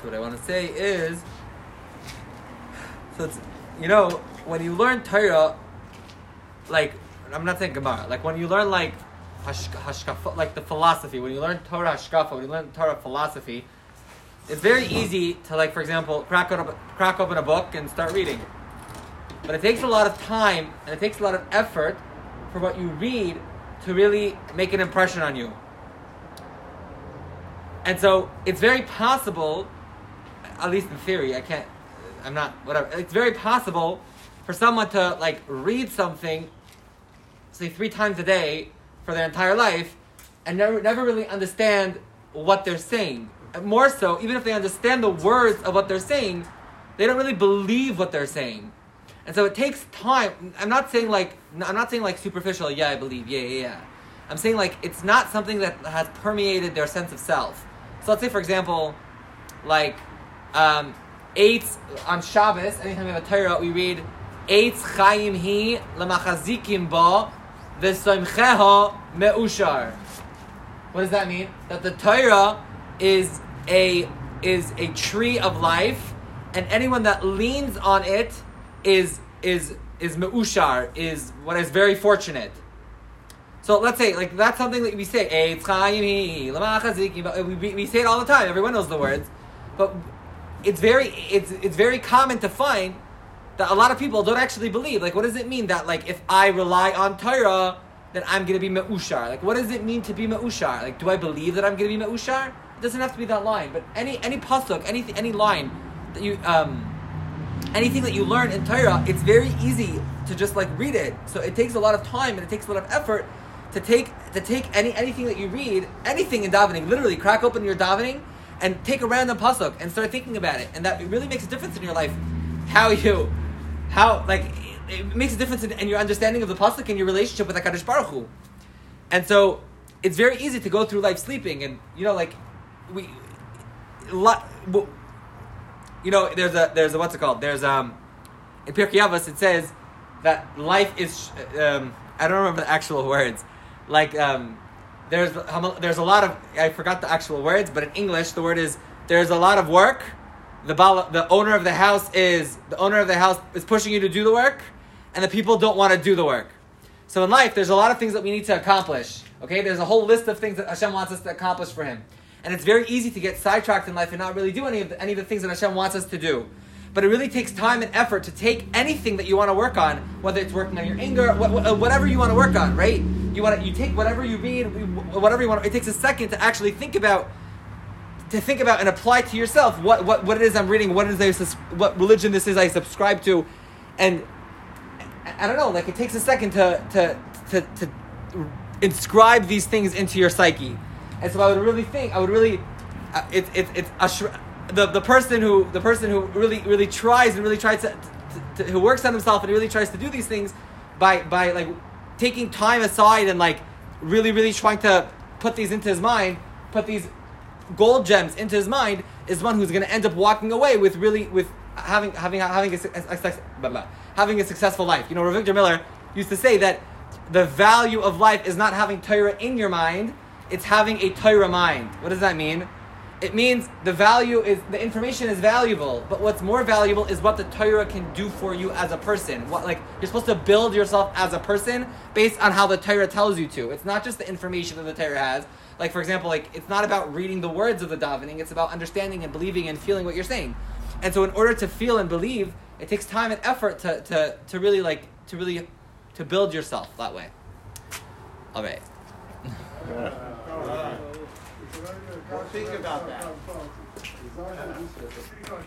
So what I want to say is, so it's, you know, when you learn Torah, like, I'm not saying Gemara, like when you learn like hashkafah, like the philosophy, when you learn Torah hashkafah, when you learn Torah philosophy, it's very easy to, like, for example, crack open a book and start reading. But it takes a lot of time and it takes a lot of effort for what you read to really make an impression on you. And so it's very possible, at least in theory, it's very possible for someone to, like, read something, say 3 times a day for their entire life and never really understand what they're saying. And more so, even if they understand the words of what they're saying, they don't really believe what they're saying. And so it takes time. I'm not saying like superficial, yeah, I believe, yeah. I'm saying like it's not something that has permeated their sense of self. So let's say, for example, like Eitz on Shabbos, anytime we have a Torah, we read Eitz Chaim Hi L'machazikim Ba V'Tomcheha me'ushar. What does that mean? That the Torah is a tree of life, and anyone that leans on it is me'ushar, is what is very fortunate. So let's say, like, that's something that we say. Eitz Chaim Hi L'machazikim. We say it all the time. Everyone knows the words, but it's very common to find that a lot of people don't actually believe. Like, what does it mean that, like, if I rely on Torah, then I'm going to be me'ushar? Like, what does it mean to be me'ushar? Like, do I believe that I'm going to be me'ushar? It doesn't have to be that line, but any pasuk, any line that you anything that you learn in Torah, it's very easy to just, like, read it. So it takes a lot of time and it takes a lot of effort to take anything that you read, anything in davening. Literally, crack open your davening and take a random pasuk and start thinking about it, and that it really makes a difference in your life. It makes a difference in your understanding of the pasuk and your relationship with HaKadosh Baruch Hu. And so it's very easy to go through life sleeping, and in Pirkei Avos it says that life is I don't remember the actual words, like there's a lot of, I forgot the actual words, but in English the word is, there's a lot of work. The owner of the house is pushing you to do the work, and the people don't want to do the work. So in life, there's a lot of things that we need to accomplish. Okay, there's a whole list of things that Hashem wants us to accomplish for Him, and it's very easy to get sidetracked in life and not really do any of the things that Hashem wants us to do. But it really takes time and effort to take anything that you want to work on, whether it's working on your anger, whatever you want to work on. Right? You take whatever you read, whatever you want. It takes a second to actually think about and apply to yourself what it is I'm reading, what religion this is I subscribe to, and I don't know, like, it takes a second to inscribe these things into your psyche. And so the person who really tries and really tries to who works on himself and really tries to do these things by like taking time aside and like really trying to put these into his mind, put these gold gems into his mind, is one who's going to end up walking away with having a successful life. You know, Victor Miller used to say that the value of life is not having Torah in your mind; it's having a Torah mind. What does that mean? It means the information is valuable, but what's more valuable is what the Torah can do for you as a person. You're supposed to build yourself as a person based on how the Torah tells you to. It's not just the information that the Torah has. Like, for example, like, it's not about reading the words of the davening. It's about understanding and believing and feeling what you're saying. And so in order to feel and believe, it takes time and effort to really build yourself that way. All right. Think about that.